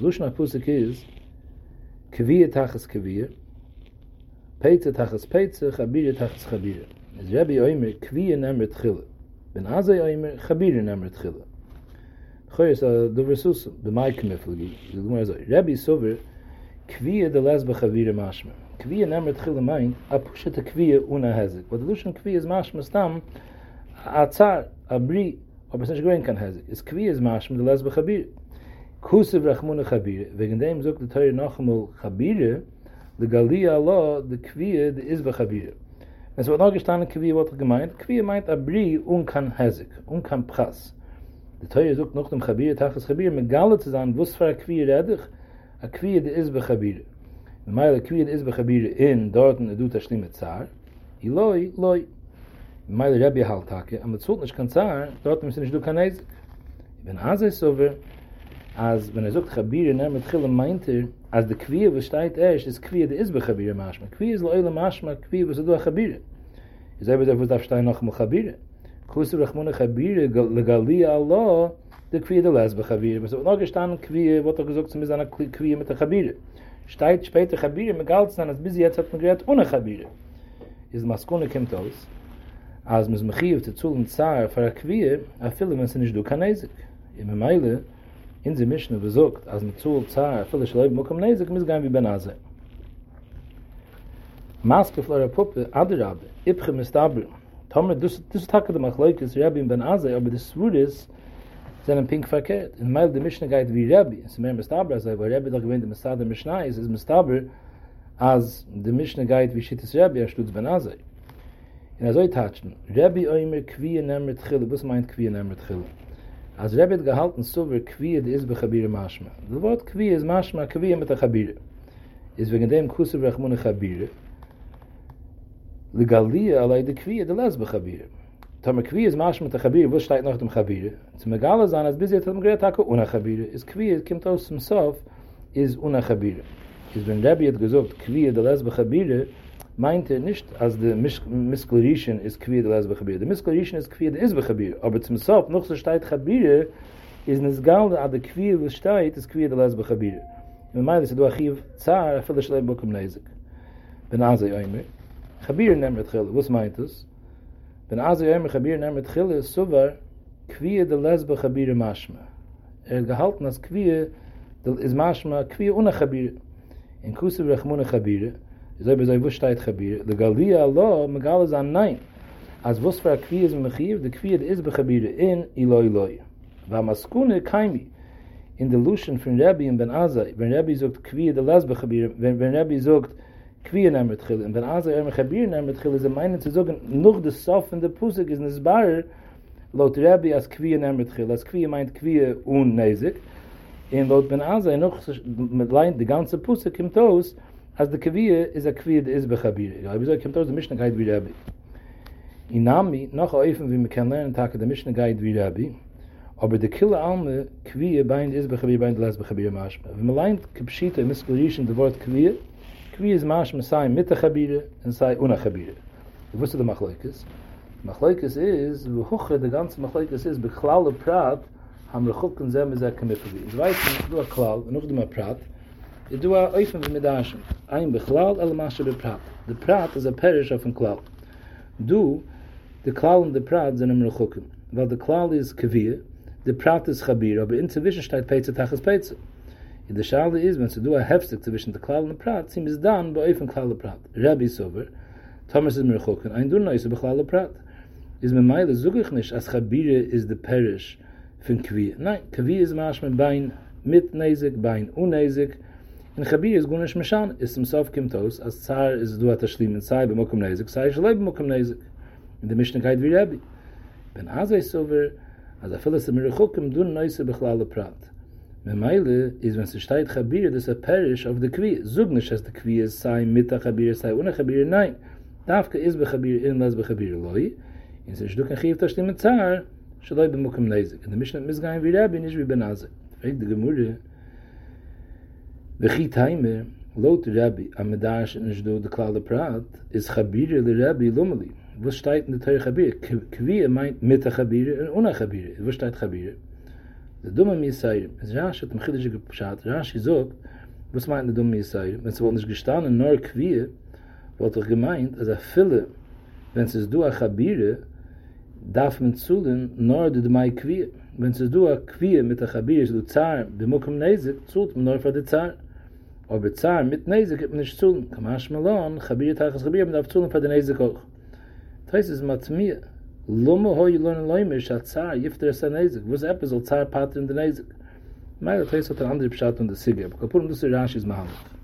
Lushna Pusik ist, Kviye Taches Kviye, Peize Taches Peize, Chabire Taches Chabire. Rabbi Oimer, Kviye Nemret Chile. Ben Azahi Oimer, Chabire Nemret Chile. Khoyes do versus the mic mifligi the gumaz rabbi sover kviye de las bkhavir mashma kviye nam mit khil mein a pushet kviye una hazek but lushan kviye is mashma stam atzar abri obesnach goin kan hazek is kviye is mashma de las bkhavir kusev rakhmun khabir wegen dem zok de teure nachmal khabire de galia allah de kviye de is bkhavir es wird noch gestanden kviye wird gemeint kviye meint abri un kan hazek un kan pras. Der Teure sucht noch dem Chabir, Tachas Chabir, mit Galle zu sein, wuss für Akvir redig, Akvir de Isbe Chabir. Wenn man Akvir de Isbe Chabir in, dort in der Duta schlimm mit Zar, Iloi, Loi. Wenn man Rabbi Haltake, am Zult nicht kann Zar, dort müssen nicht du kann Eisig. Wenn Azei sover, als wenn sucht Chabir, in mit Chilem meint als der Kvir, was steht ist Kvir de Isbe Chabir Maschma. Kvir ist Loile Maschma, Kvir, was du a Chabir. Ich sage, was darf stein noch mal Chabir. Kusev Rachmona Chabire, Legalia Allah, der Kviye der Lesbe Chabire. Es wird noch gestanden, Kviye, wird auch gesagt, zumindest eine Kviye mit der Chabire. Steigt später Chabire, mit Galtzen an, als bis jetzt hat man gerät ohne Chabire. Ist Maskone kommt aus, als man es mechiv, zu zuhlen Zahar, für eine Kviye, a viele, wenn sie nicht du kann Nezik. Im Meile, in sie Mischne besorgt, als man zuhlen Zahar, viele Schleib, mokam Nezik, misgein wie Ben Azeh. Maske flora Puppe, Adirabe, Ipche Mistabri. Tomer, dus takke de Machleukes, Rabbi in Ben Azai, aber des Swuris sind ein Pink verkehrt. In Meil der Mischne geht wie Rabbi, es ist mehr Mestaber, weil Rabbi doch gewähnt, der Mestaber der Mischne ist, ist Mestaber, als der Mischne geht wie Schittis Rabbi, er stutz Ben Azai. In Azoi tatschen, Rabbi oimer Kviye nemret Chille, was meint Kviye nemret Chille? Als Rabbi hat gehalten, so wird Kviye, die ist bei Chabire Maschma. Das Wort Kviye ist Maschma, Kviye mit der Chabire. Ist wegen dem Kusev Rachmona Chabire, the Galia alay the Kviya the Lesbe Chabir. Tom Kviya is Mash mit the Chabir, was steht nach dem Chabir? Zum Megala sein, als bis jetzt hat man gerät, hake una Chabir. Is Kviya, kommt aus dem Sof, is una Chabir. Is wenn Rabbi hat gesagt, Kviya the Lesbe Chabir, meint nicht, als der Misklarishin ist Kvir, der Leis Bechabir. Der Misklarishin ist Kvir, der ist Bechabir. Aber zum Sof, noch so steht Chabir, ist nicht gal, der der Kvir, was steht, ist Kvir, der Leis Bechabir. Und meint, dass du Achiv Zahar, er fällt der Schleib Bokum Neizig. Ben Azay Oymir. Chabir nehmt Chil, was meint es? Ben Azay Oymir, Chabir nehmt Chil, ist Sovar, Kvir, der Leis Bechabir, Maschma. Gehalten als Kvir, is Maschma, Kvir, ohne Chabir. In Kusiv Rechmona Chabir, so bezei wus steht Chabir, der Galia Allah, Megal is an Nein. Als wus für Kvir is Mechiv, der Kvir is Bechabir, in Iloi Loi. Wa Maskune Kaimi. In der Luschen von Rabbi und Ben Azai, wenn Rabbi sagt Kvir, der Leis Bechabir, wenn Rabbi sagt Kvir nehmt Chil, und Ben Azai Chabir nehmt Chil, ist meinen zu sagen, noch das Sof in der Pusik ist nisbarer, laut Rabbi als Kvir nehmt Chil, als Kvir meint Kvir und Neizig. In laut Ben Azai noch mit Lein, die ganze Pusik kommt aus, als der Kvir ist ein Kvir, der ist Bechabir. Rabbi sagt, kommt aus der Mishnagkeit wie Rabbi. In Nami, noch öfen, wie wir können lernen, Tage der Mishnagkeit wie Rabbi, aber der Kille Alme, Kvir, beind ist Bechabir, beind Leis Bechabir, Maschma. Wenn man leint, Kipschita, im Misklarishin, der Wort Kvir, Kvir ist Maschma, sei mit der Chabire, und sei ohne Chabire. Ich wusste, der Machleikis. Machleikis ist, wo Huchre, der ganze Machleikis ist, Bechlal und Prat, haben Rechukken, Zeme, Zerke, Mitchel. Ich weiß, ich tue Klal, und noch dem Prat, ich tue öfen, wie mit Aschen. Ein Bechlal, alle Masche, der Prat. Der Prat ist ein Perisch auf dem Klal. Du, der Klal und der Prat sind im Rechukken, weil der Klal ist Kvir, the Prat is Chabir, aber inzwischen steht Peitzah Tachas Peitzah. In der Schale ist, wenn du ein Heftig zwischen der Klal und der Prat, sie ist dann bei euch von Klal und Prat. Rabbi ist sober, Thomas ist mir gucken, ein Dunna ist über Klal und Prat. Ist mit Meile, suche ich nicht, als Chabir ist der Perisch von Kvir. Nein, Kvir ist Marsch mit Bein mit Neizig, Bein unneizig. Und Chabir ist Gunish Mishan, ist im Sof kommt aus, als Zar ist du hat Tashlim in Zai, bei Mokum Neizig, Zai ist Leib Mokum Neizig. In der Mishnigkeit wie Rabbi. Wenn Azai ist sober, as a fellas mir khokem dun neise bikhlal prat me meile is wenn se steit Chabir des a parish of the Kvir zugnish as the Kvir is sei mit der Chabir sei ohne Chabir nein davke is be Chabir in las be Chabir loy in se shduk khif ta shtim tsar shloi be mokem neizig in the Mishnah misgaim wieder bin ich wie benaze fragt de gemude de khitaime lot Rabbi amadash in shduk de klal prat is Chabir de Rabbi lumli. Was steht in der Teure Chabir? Kvir meint mit der Chabir und ohne Chabir. Was steht Chabir? Der Dumme Miesayr. Rashi hat im Chiddush gepshat. Rashi sagt, was meint der Dumme Miesayr? Wenn es wohl nicht gestanden, nur Kvir, wird doch gemeint, also viele, wenn es du a Chabir, darf man zuhlen, nur der Dumai Kvir. Wenn es du a Kvir mit der Chabir, du Zar, bemokum Neizig, zuhlt man nur für die Zar. Aber Zar mit Neizig hat man nicht zuhlen. Kamash Malon, Chabir, Tachas Chabir, man darf zuhlen für die Neizig auch. Das ist mit mir. Lumme hoi lohne Leume ist ein Zar, jifter ist ein Neizig. Wo ist etwas, ein Zar-Pater in der Neizig? Meile, das ist eine andere Beschattung der Sige. Aber kapur, das ist Rashi's Mahamad.